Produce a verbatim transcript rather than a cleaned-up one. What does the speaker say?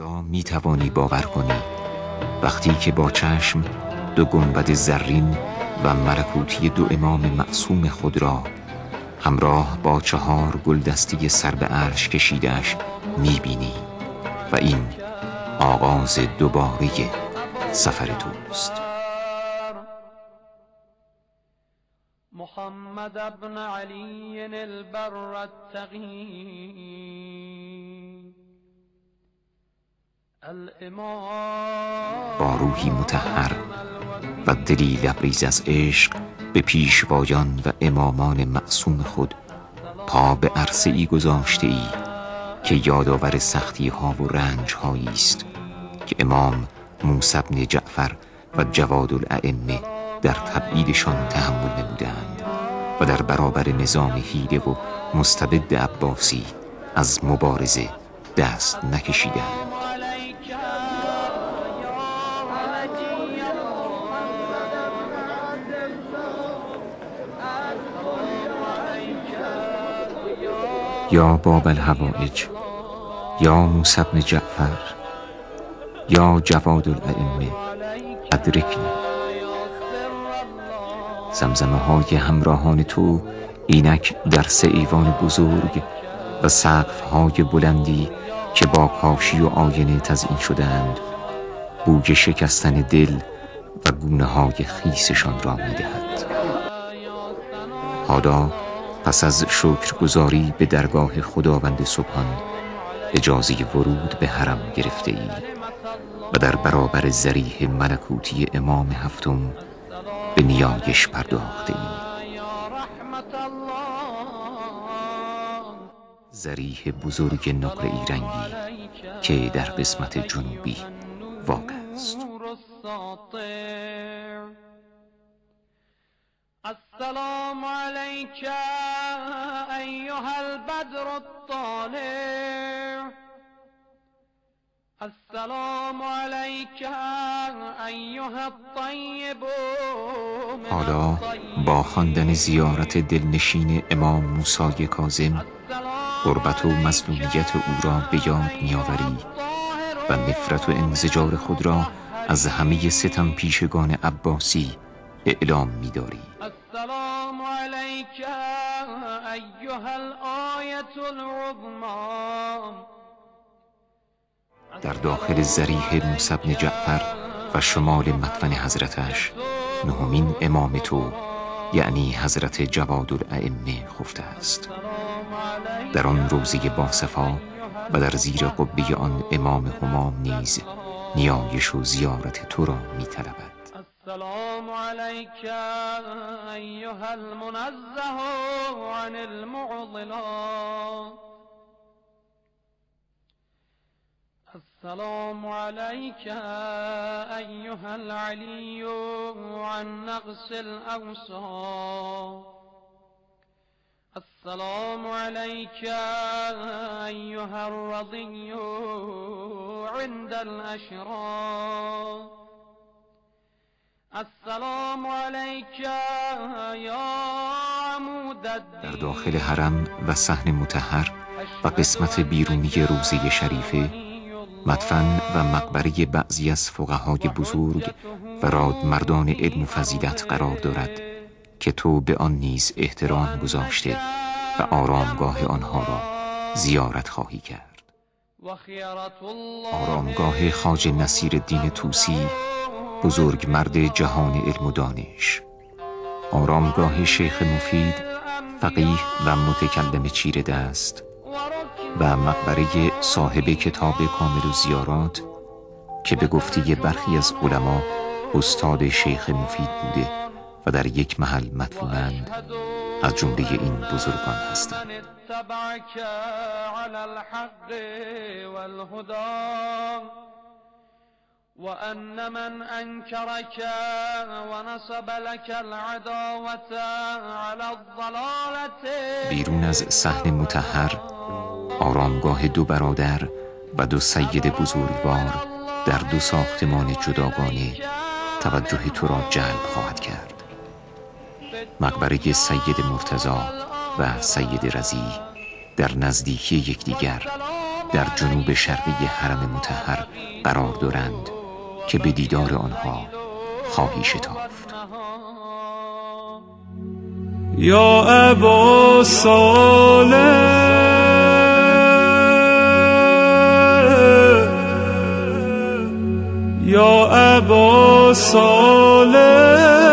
حالا می توانی باور کنی وقتی که با چشم دو گنبد زرین و ملکوتی دو امام معصوم خود را همراه با چهار گلدستی سر به عرش کشیده‌اش می بینی و این آغاز دوباره سفر توست. محمد ابن علی البر التقی با روحی مطهر و دلی لبریز از عشق به پیشوایان و امامان معصوم خود پا به عرصه ای گذاشته ای که یادآور سختی ها و رنج هایی است که امام موسی بن جعفر و جواد العمه در تبعیدشان تحمل نمودند و در برابر نظام حیله و مستبد عباسی از مبارزه دست نکشیدند. یا باب الحوائج، یا موسی بن جعفر، یا جواد العمه، ادرکنی. زمزمه های همراهان تو اینک در سه ایوان بزرگ و سقف های بلندی که با کاشی و آینه تزیین شدند بوی شکستن دل و گونه های خیسشان را می دهد. حالا پس از شکرگزاری به درگاه خداوند سبحان اجازه ورود به حرم گرفته ای و در برابر ذریح ملکوتی امام هفتم به نیایش پرداخته ای. ذریح بزرگ نقره‌ای رنگی که در قسمت جنوبی واقع است. السلام عليك أيها البدر الطالع السلام عليك أيها الطيب. حالا با خواندن زیارت دلنشین امام موسی کاظم غربت و مظلومیت او را به یاد می‌آوری و نفرت و انزجار خود را از همه ستم پیشگان عباسی اعلام می‌داری. السلام علیک ایها الآیة العظما. در داخل ذریح موسی بن جعفر و شمال مدفن حضرتش نهمین امام تو یعنی حضرت جواد الائمه خفته است. در آن روزه باصفا و در زیر قبه آن امام همام نیز نیایش و زیارت تو را می‌طلبد. السلام عليك أيها المنزه عن المعضلات السلام عليك أيها العلي عن نقص الأوصاف السلام عليك أيها الرضي عند الأشراف السلام علیک یا عمود الدین. در داخل حرم و صحن مطهر و قسمت بیرونی روزه شریفه مدفن و مقبره بعضی از فقهای بزرگ و رادمردان علم و فضیلت قرار دارد که تو به آن نیز احترام گذاشته و آرامگاه آنها را زیارت خواهی کرد. آرامگاه خواجه نصیرالدین طوسی بزرگ مرد جهان علم و دانش، آرامگاه شیخ مفید فقیه و متکلم چیره دست و مقبره صاحب کتاب کامل الزیارات که به گفته برخی از علما استاد شیخ مفید بوده و در یک محل مدفونند از جمله این بزرگان هستند. وأن من أنكرك ونصب لك العداوة على الضلالة. بیرون از صحن مطهر آرامگاه دو برادر و دو سید بزرگوار در دو ساختمان جداگانه توجه تو را جلب خواهد کرد. مقبره سید مرتضی و سید رضی در نزدیکی یکدیگر در جنوب شرقی حرم مطهر قرار دارند که به دیدار آنها خواهی شتافت. یا ابا صالح، یا ابا صالح،